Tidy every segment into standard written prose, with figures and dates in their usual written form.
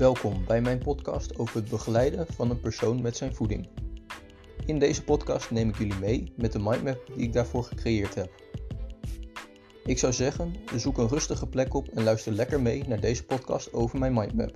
Welkom bij mijn podcast over het begeleiden van een persoon met zijn voeding. In deze podcast neem ik jullie mee met de mindmap die ik daarvoor gecreëerd heb. Ik zou zeggen, zoek een rustige plek op en luister lekker mee naar deze podcast over mijn mindmap.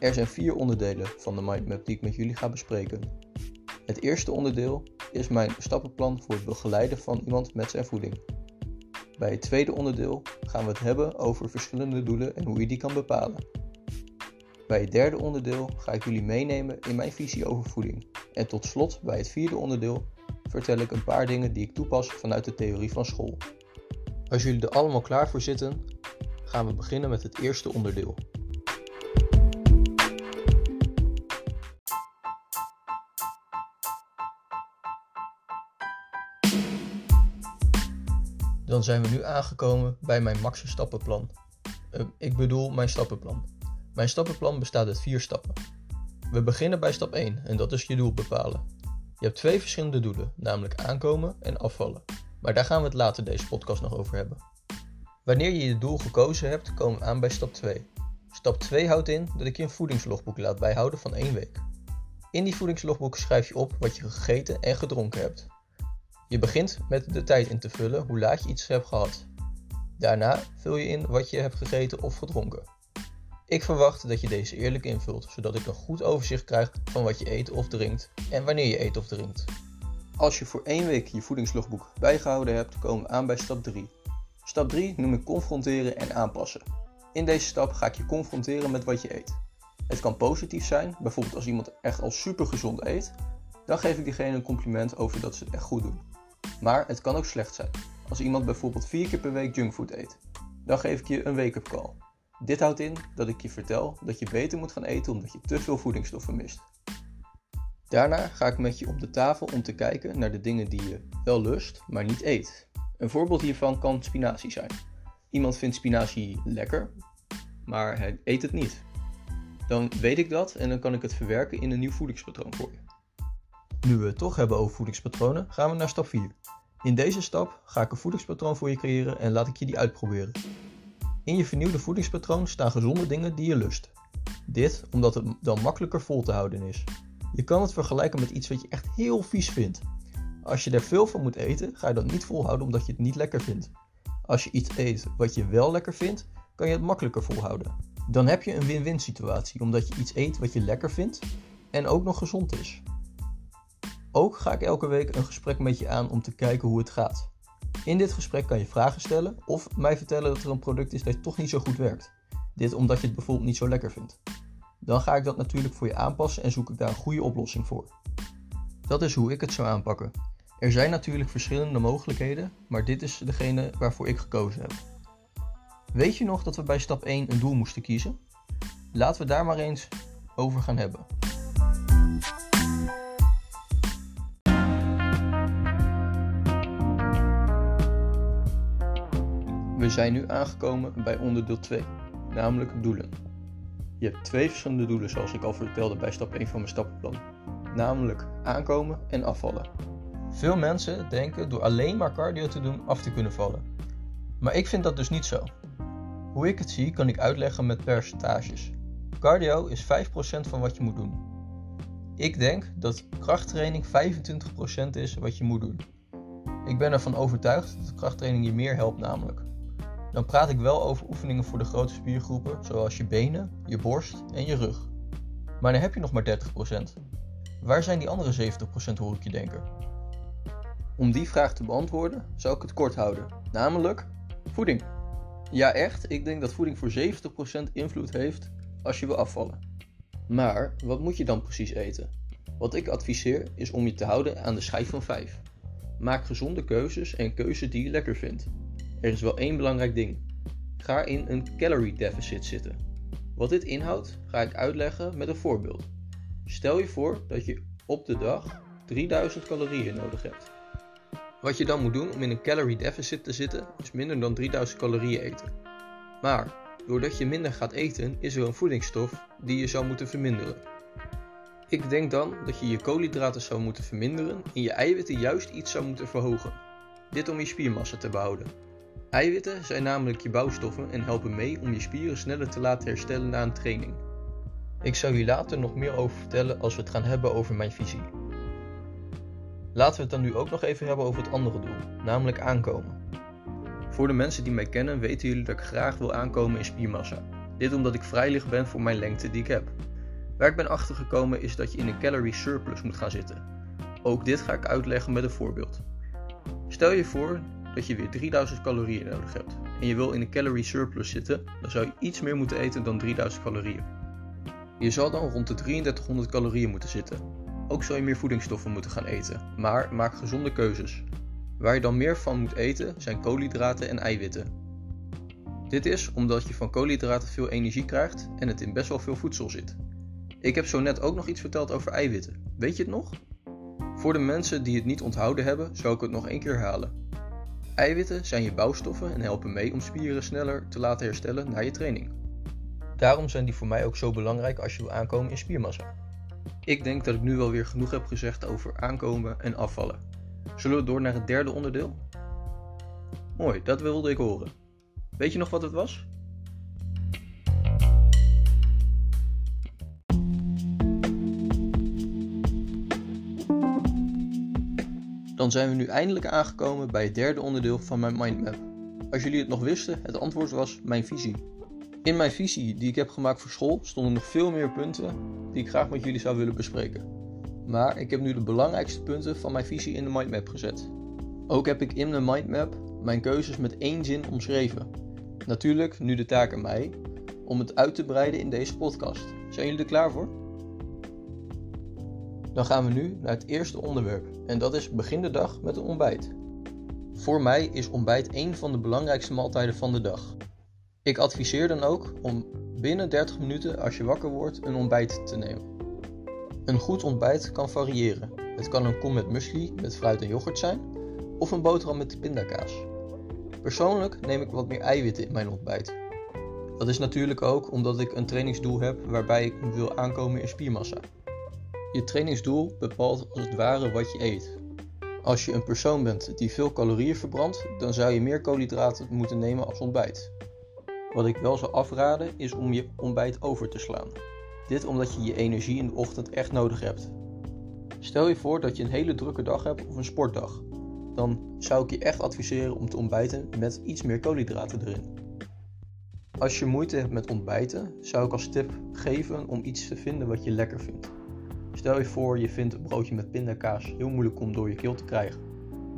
Er zijn 4 onderdelen van de mindmap die ik met jullie ga bespreken. Het eerste onderdeel is mijn stappenplan voor het begeleiden van iemand met zijn voeding. Bij het tweede onderdeel gaan we het hebben over verschillende doelen en hoe je die kan bepalen. Bij het derde onderdeel ga ik jullie meenemen in mijn visie over voeding. En tot slot, bij het vierde onderdeel, vertel ik een paar dingen die ik toepas vanuit de theorie van school. Als jullie er allemaal klaar voor zitten, gaan we beginnen met het eerste onderdeel. Dan zijn we nu aangekomen bij mijn Maxe stappenplan. Ik bedoel mijn stappenplan. Mijn stappenplan bestaat uit 4 stappen. We beginnen bij stap 1 en dat is je doel bepalen. Je hebt 2 verschillende doelen, namelijk aankomen en afvallen. Maar daar gaan we het later deze podcast nog over hebben. Wanneer je je doel gekozen hebt, komen we aan bij stap 2. Stap 2 houdt in dat ik je een voedingslogboek laat bijhouden van 1 week. In die voedingslogboek schrijf je op wat je gegeten en gedronken hebt. Je begint met de tijd in te vullen hoe laat je iets hebt gehad. Daarna vul je in wat je hebt gegeten of gedronken. Ik verwacht dat je deze eerlijk invult, zodat ik een goed overzicht krijg van wat je eet of drinkt en wanneer je eet of drinkt. Als je voor 1 week je voedingslogboek bijgehouden hebt, komen we aan bij stap 3. Stap 3 noem ik confronteren en aanpassen. In deze stap ga ik je confronteren met wat je eet. Het kan positief zijn, bijvoorbeeld als iemand echt al supergezond eet, dan geef ik diegene een compliment over dat ze het echt goed doen. Maar het kan ook slecht zijn, als iemand bijvoorbeeld 4 keer per week junkfood eet. Dan geef ik je een wake-up call. Dit houdt in dat ik je vertel dat je beter moet gaan eten omdat je te veel voedingsstoffen mist. Daarna ga ik met je op de tafel om te kijken naar de dingen die je wel lust, maar niet eet. Een voorbeeld hiervan kan spinazie zijn. Iemand vindt spinazie lekker, maar hij eet het niet. Dan weet ik dat en dan kan ik het verwerken in een nieuw voedingspatroon voor je. Nu we het toch hebben over voedingspatronen, gaan we naar stap 4. In deze stap ga ik een voedingspatroon voor je creëren en laat ik je die uitproberen. In je vernieuwde voedingspatroon staan gezonde dingen die je lust. Dit omdat het dan makkelijker vol te houden is. Je kan het vergelijken met iets wat je echt heel vies vindt. Als je er veel van moet eten, ga je dat niet volhouden omdat je het niet lekker vindt. Als je iets eet wat je wel lekker vindt, kan je het makkelijker volhouden. Dan heb je een win-win situatie omdat je iets eet wat je lekker vindt en ook nog gezond is. Ook ga ik elke week een gesprek met je aan om te kijken hoe het gaat. In dit gesprek kan je vragen stellen of mij vertellen dat er een product is dat toch niet zo goed werkt. Dit omdat je het bijvoorbeeld niet zo lekker vindt. Dan ga ik dat natuurlijk voor je aanpassen en zoek ik daar een goede oplossing voor. Dat is hoe ik het zou aanpakken. Er zijn natuurlijk verschillende mogelijkheden, maar dit is degene waarvoor ik gekozen heb. Weet je nog dat we bij stap 1 een doel moesten kiezen? Laten we daar maar eens over gaan hebben. We zijn nu aangekomen bij onderdeel 2, namelijk doelen. Je hebt 2 verschillende doelen zoals ik al vertelde bij stap 1 van mijn stappenplan, namelijk aankomen en afvallen. Veel mensen denken door alleen maar cardio te doen af te kunnen vallen, maar ik vind dat dus niet zo. Hoe ik het zie kan ik uitleggen met percentages. Cardio is 5% van wat je moet doen. Ik denk dat krachttraining 25% is wat je moet doen. Ik ben ervan overtuigd dat krachttraining je meer helpt namelijk. Dan praat ik wel over oefeningen voor de grote spiergroepen, zoals je benen, je borst en je rug. Maar dan heb je nog maar 30%. Waar zijn die andere 70% hoor ik je denken? Om die vraag te beantwoorden, zou ik het kort houden, namelijk voeding. Ja echt, ik denk dat voeding voor 70% invloed heeft als je wil afvallen. Maar wat moet je dan precies eten? Wat ik adviseer is om je te houden aan de schijf van 5. Maak gezonde keuzes en keuzes die je lekker vindt. Er is wel één belangrijk ding. Ga in een calorie deficit zitten. Wat dit inhoudt, ga ik uitleggen met een voorbeeld. Stel je voor dat je op de dag 3000 calorieën nodig hebt. Wat je dan moet doen om in een calorie deficit te zitten, is minder dan 3000 calorieën eten. Maar doordat je minder gaat eten, is er een voedingsstof die je zou moeten verminderen. Ik denk dan dat je je koolhydraten zou moeten verminderen en je eiwitten juist iets zou moeten verhogen. Dit om je spiermassa te behouden. Eiwitten zijn namelijk je bouwstoffen en helpen mee om je spieren sneller te laten herstellen na een training. Ik zal hier later nog meer over vertellen als we het gaan hebben over mijn visie. Laten we het dan nu ook nog even hebben over het andere doel, namelijk aankomen. Voor de mensen die mij kennen weten jullie dat ik graag wil aankomen in spiermassa. Dit omdat ik vrij licht ben voor mijn lengte die ik heb. Waar ik ben achtergekomen is dat je in een calorie surplus moet gaan zitten. Ook dit ga ik uitleggen met een voorbeeld. Stel je voor dat je weer 3000 calorieën nodig hebt en je wil in een calorie surplus zitten, dan zou je iets meer moeten eten dan 3000 calorieën. Je zal dan rond de 3300 calorieën moeten zitten. Ook zal je meer voedingsstoffen moeten gaan eten, maar maak gezonde keuzes. Waar je dan meer van moet eten zijn koolhydraten en eiwitten. Dit is omdat je van koolhydraten veel energie krijgt en het in best wel veel voedsel zit. Ik heb zo net ook nog iets verteld over eiwitten, weet je het nog? Voor de mensen die het niet onthouden hebben, zou ik het nog één keer herhalen. Eiwitten zijn je bouwstoffen en helpen mee om spieren sneller te laten herstellen na je training. Daarom zijn die voor mij ook zo belangrijk als je wil aankomen in spiermassa. Ik denk dat ik nu wel weer genoeg heb gezegd over aankomen en afvallen. Zullen we door naar het derde onderdeel? Mooi, dat wilde ik horen. Weet je nog wat het was? Dan zijn we nu eindelijk aangekomen bij het derde onderdeel van mijn mindmap. Als jullie het nog wisten, het antwoord was mijn visie. In mijn visie die ik heb gemaakt voor school stonden nog veel meer punten die ik graag met jullie zou willen bespreken. Maar ik heb nu de belangrijkste punten van mijn visie in de mindmap gezet. Ook heb ik in de mindmap mijn keuzes met 1 zin omschreven. Natuurlijk nu de taak aan mij om het uit te breiden in deze podcast. Zijn jullie er klaar voor? Dan gaan we nu naar het eerste onderwerp en dat is begin de dag met een ontbijt. Voor mij is ontbijt één van de belangrijkste maaltijden van de dag. Ik adviseer dan ook om binnen 30 minuten als je wakker wordt een ontbijt te nemen. Een goed ontbijt kan variëren. Het kan een kom met muesli met fruit en yoghurt zijn of een boterham met pindakaas. Persoonlijk neem ik wat meer eiwitten in mijn ontbijt. Dat is natuurlijk ook omdat ik een trainingsdoel heb waarbij ik wil aankomen in spiermassa. Je trainingsdoel bepaalt als het ware wat je eet. Als je een persoon bent die veel calorieën verbrandt, dan zou je meer koolhydraten moeten nemen als ontbijt. Wat ik wel zou afraden is om je ontbijt over te slaan. Dit omdat je je energie in de ochtend echt nodig hebt. Stel je voor dat je een hele drukke dag hebt of een sportdag. Dan zou ik je echt adviseren om te ontbijten met iets meer koolhydraten erin. Als je moeite hebt met ontbijten, zou ik als tip geven om iets te vinden wat je lekker vindt. Stel je voor je vindt een broodje met pindakaas heel moeilijk om door je keel te krijgen.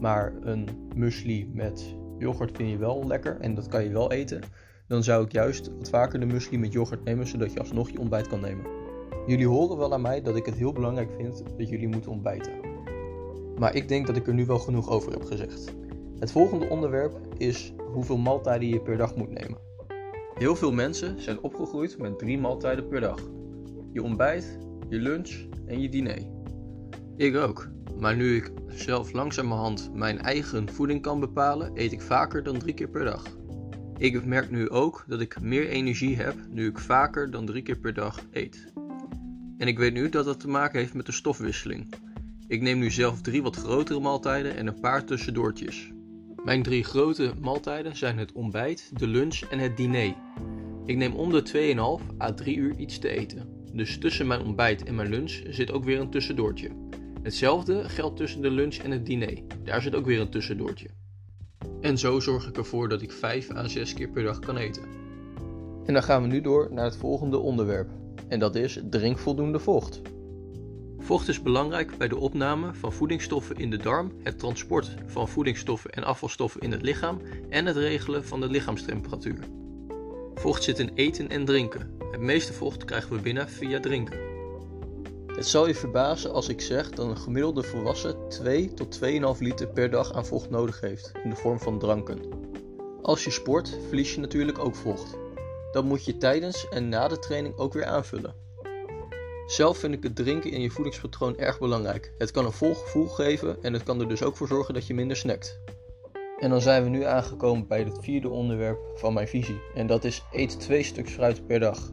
Maar een muesli met yoghurt vind je wel lekker en dat kan je wel eten. Dan zou ik juist wat vaker de muesli met yoghurt nemen, zodat je alsnog je ontbijt kan nemen. Jullie horen wel aan mij dat ik het heel belangrijk vind dat jullie moeten ontbijten. Maar ik denk dat ik er nu wel genoeg over heb gezegd. Het volgende onderwerp is hoeveel maaltijden je per dag moet nemen. Heel veel mensen zijn opgegroeid met 3 maaltijden per dag. Je ontbijt, je lunch en je diner. Ik ook, maar nu ik zelf langzamerhand mijn eigen voeding kan bepalen, eet ik vaker dan 3 keer per dag. Ik merk nu ook dat ik meer energie heb nu ik vaker dan 3 keer per dag eet. En ik weet nu dat dat te maken heeft met de stofwisseling. Ik neem nu zelf 3 wat grotere maaltijden en een paar tussendoortjes. Mijn 3 grote maaltijden zijn het ontbijt, de lunch en het diner. Ik neem om de 2,5 à 3 uur iets te eten. Dus tussen mijn ontbijt en mijn lunch zit ook weer een tussendoortje. Hetzelfde geldt tussen de lunch en het diner. Daar zit ook weer een tussendoortje. En zo zorg ik ervoor dat ik 5 à 6 keer per dag kan eten. En dan gaan we nu door naar het volgende onderwerp. En dat is drink voldoende vocht. Vocht is belangrijk bij de opname van voedingsstoffen in de darm, het transport van voedingsstoffen en afvalstoffen in het lichaam en het regelen van de lichaamstemperatuur. Vocht zit in eten en drinken. Het meeste vocht krijgen we binnen via drinken. Het zal je verbazen als ik zeg dat een gemiddelde volwassen 2 tot 2,5 liter per dag aan vocht nodig heeft in de vorm van dranken. Als je sport verlies je natuurlijk ook vocht. Dat moet je tijdens en na de training ook weer aanvullen. Zelf vind ik het drinken in je voedingspatroon erg belangrijk. Het kan een vol gevoel geven en het kan er dus ook voor zorgen dat je minder snackt. En dan zijn we nu aangekomen bij het vierde onderwerp van mijn visie. En dat is eet 2 stuks fruit per dag.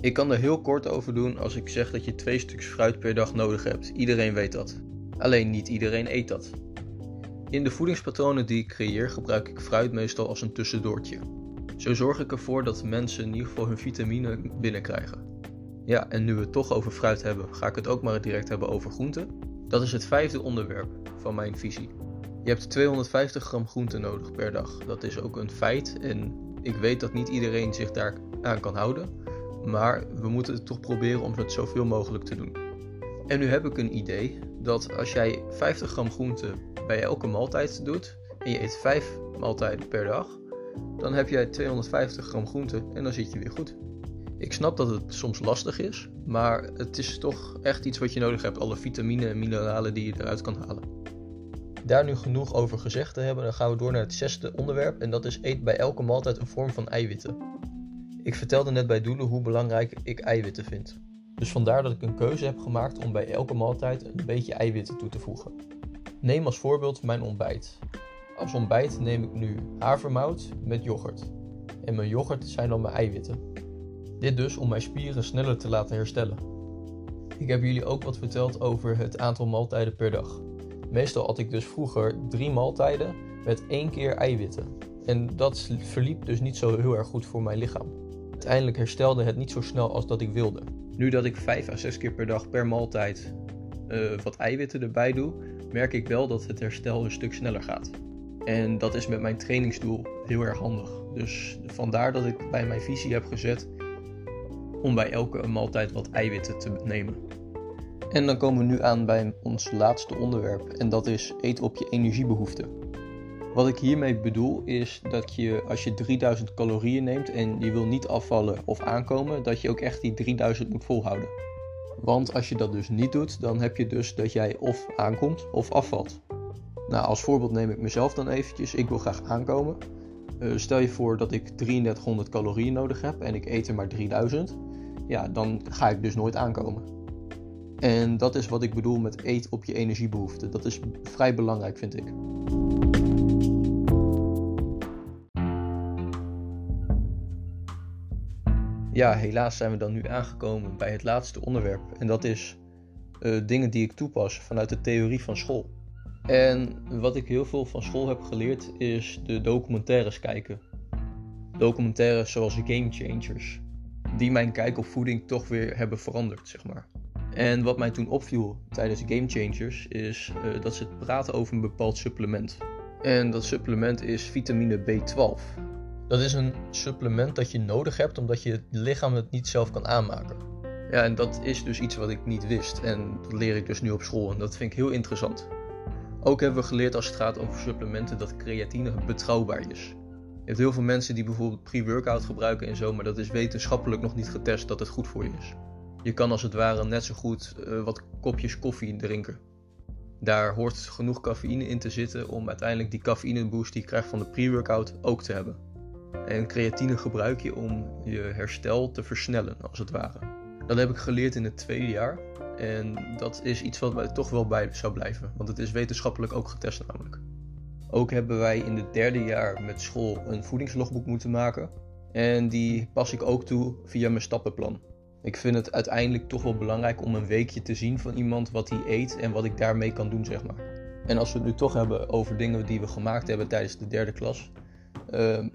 Ik kan er heel kort over doen als ik zeg dat je 2 stuks fruit per dag nodig hebt. Iedereen weet dat. Alleen niet iedereen eet dat. In de voedingspatronen die ik creëer gebruik ik fruit meestal als een tussendoortje. Zo zorg ik ervoor dat mensen in ieder geval hun vitamine binnenkrijgen. Ja, en nu we het toch over fruit hebben, ga ik het ook maar direct hebben over groenten. Dat is het vijfde onderwerp van mijn visie. Je hebt 250 gram groenten nodig per dag. Dat is ook een feit en ik weet dat niet iedereen zich daar aan kan houden. Maar we moeten het toch proberen om het zoveel mogelijk te doen. En nu heb ik een idee dat als jij 50 gram groente bij elke maaltijd doet en je eet 5 maaltijden per dag, dan heb jij 250 gram groente en dan zit je weer goed. Ik snap dat het soms lastig is, maar het is toch echt iets wat je nodig hebt. Alle vitamine en mineralen die je eruit kan halen. Daar nu genoeg over gezegd te hebben, dan gaan we door naar het zesde onderwerp en dat is eet bij elke maaltijd een vorm van eiwitten. Ik vertelde net bij doelen hoe belangrijk ik eiwitten vind. Dus vandaar dat ik een keuze heb gemaakt om bij elke maaltijd een beetje eiwitten toe te voegen. Neem als voorbeeld mijn ontbijt. Als ontbijt neem ik nu havermout met yoghurt. En mijn yoghurt zijn dan mijn eiwitten. Dit dus om mijn spieren sneller te laten herstellen. Ik heb jullie ook wat verteld over het aantal maaltijden per dag. Meestal had ik dus vroeger 3 maaltijden met 1 keer eiwitten. En dat verliep dus niet zo heel erg goed voor mijn lichaam. Uiteindelijk herstelde het niet zo snel als dat ik wilde. Nu dat ik 5 à 6 keer per dag per maaltijd wat eiwitten erbij doe, merk ik wel dat het herstel een stuk sneller gaat. En dat is met mijn trainingsdoel heel erg handig. Dus vandaar dat ik bij mijn visie heb gezet om bij elke maaltijd wat eiwitten te nemen. En dan komen we nu aan bij ons laatste onderwerp en dat is eet op je energiebehoeften. Wat ik hiermee bedoel is dat je als je 3000 calorieën neemt en je wil niet afvallen of aankomen, dat je ook echt die 3000 moet volhouden. Want als je dat dus niet doet, dan heb je dus dat jij of aankomt of afvalt. Nou, als voorbeeld neem ik mezelf dan eventjes. Ik wil graag aankomen. Stel je voor dat ik 3300 calorieën nodig heb en ik eet er maar 3000. Ja, dan ga ik dus nooit aankomen. En dat is wat ik bedoel met eet op je energiebehoeften. Dat is vrij belangrijk, vind ik. Ja, helaas zijn we dan nu aangekomen bij het laatste onderwerp. En dat is dingen die ik toepas vanuit de theorie van school. En wat ik heel veel van school heb geleerd is de documentaires kijken. Documentaires zoals Game Changers. Die mijn kijk op voeding toch weer hebben veranderd, zeg maar. En wat mij toen opviel tijdens Game Changers is dat ze het praten over een bepaald supplement. En dat supplement is vitamine B12. Dat is een supplement dat je nodig hebt omdat je het lichaam het niet zelf kan aanmaken. Ja, en dat is dus iets wat ik niet wist en dat leer ik dus nu op school en dat vind ik heel interessant. Ook hebben we geleerd als het gaat over supplementen dat creatine betrouwbaar is. Je hebt heel veel mensen die bijvoorbeeld pre-workout gebruiken en zo, maar dat is wetenschappelijk nog niet getest dat het goed voor je is. Je kan als het ware net zo goed wat kopjes koffie drinken. Daar hoort genoeg cafeïne in te zitten om uiteindelijk die cafeïneboost die je krijgt van de pre-workout ook te hebben. En creatine gebruik je om je herstel te versnellen, als het ware. Dat heb ik geleerd in het tweede jaar. En dat is iets wat mij toch wel bij zou blijven. Want het is wetenschappelijk ook getest namelijk. Ook hebben wij in het derde jaar met school een voedingslogboek moeten maken. En die pas ik ook toe via mijn stappenplan. Ik vind het uiteindelijk toch wel belangrijk om een weekje te zien van iemand wat hij eet en wat ik daarmee kan doen, zeg maar. En als we het nu toch hebben over dingen die we gemaakt hebben tijdens de derde klas.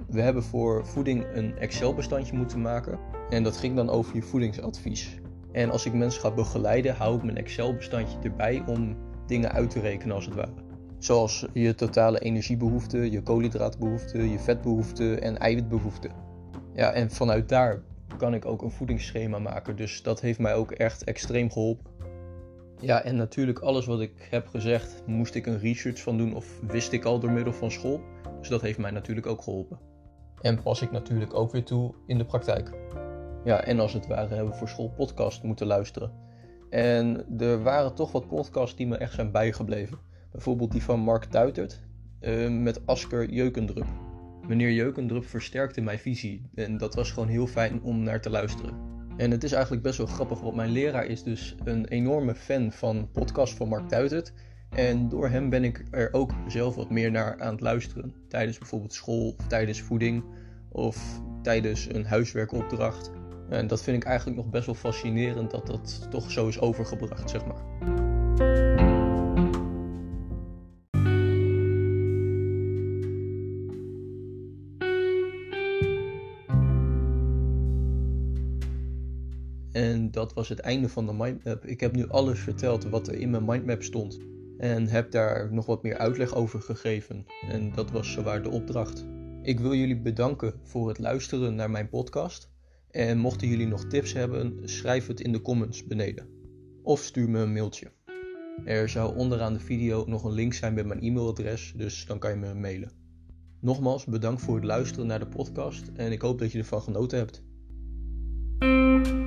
We hebben voor voeding een Excel-bestandje moeten maken. En dat ging dan over je voedingsadvies. En als ik mensen ga begeleiden, hou ik mijn Excel-bestandje erbij om dingen uit te rekenen als het ware. Zoals je totale energiebehoefte, je koolhydraatbehoefte, je vetbehoefte en eiwitbehoefte. Ja, en vanuit daar kan ik ook een voedingsschema maken. Dus dat heeft mij ook echt extreem geholpen. Ja, en natuurlijk alles wat ik heb gezegd, moest ik een research van doen of wist ik al door middel van school. Dus dat heeft mij natuurlijk ook geholpen. En pas ik natuurlijk ook weer toe in de praktijk. Ja, en als het ware hebben we voor school podcast moeten luisteren. En er waren toch wat podcasts die me echt zijn bijgebleven. Bijvoorbeeld die van Mark Tuitert met Asker Jeukendrup. Meneer Jeukendrup versterkte mijn visie. En dat was gewoon heel fijn om naar te luisteren. En het is eigenlijk best wel grappig, want mijn leraar is dus een enorme fan van podcasts van Mark Tuitert. En door hem ben ik er ook zelf wat meer naar aan het luisteren. Tijdens bijvoorbeeld school, of tijdens voeding, of tijdens een huiswerkopdracht. En dat vind ik eigenlijk nog best wel fascinerend dat dat toch zo is overgebracht, zeg maar. En dat was het einde van de mindmap. Ik heb nu alles verteld wat er in mijn mindmap stond. En heb daar nog wat meer uitleg over gegeven. En dat was zowaar de opdracht. Ik wil jullie bedanken voor het luisteren naar mijn podcast. En mochten jullie nog tips hebben, schrijf het in de comments beneden. Of stuur me een mailtje. Er zou onderaan de video nog een link zijn met mijn e-mailadres, dus dan kan je me mailen. Nogmaals bedankt voor het luisteren naar de podcast en ik hoop dat je ervan genoten hebt.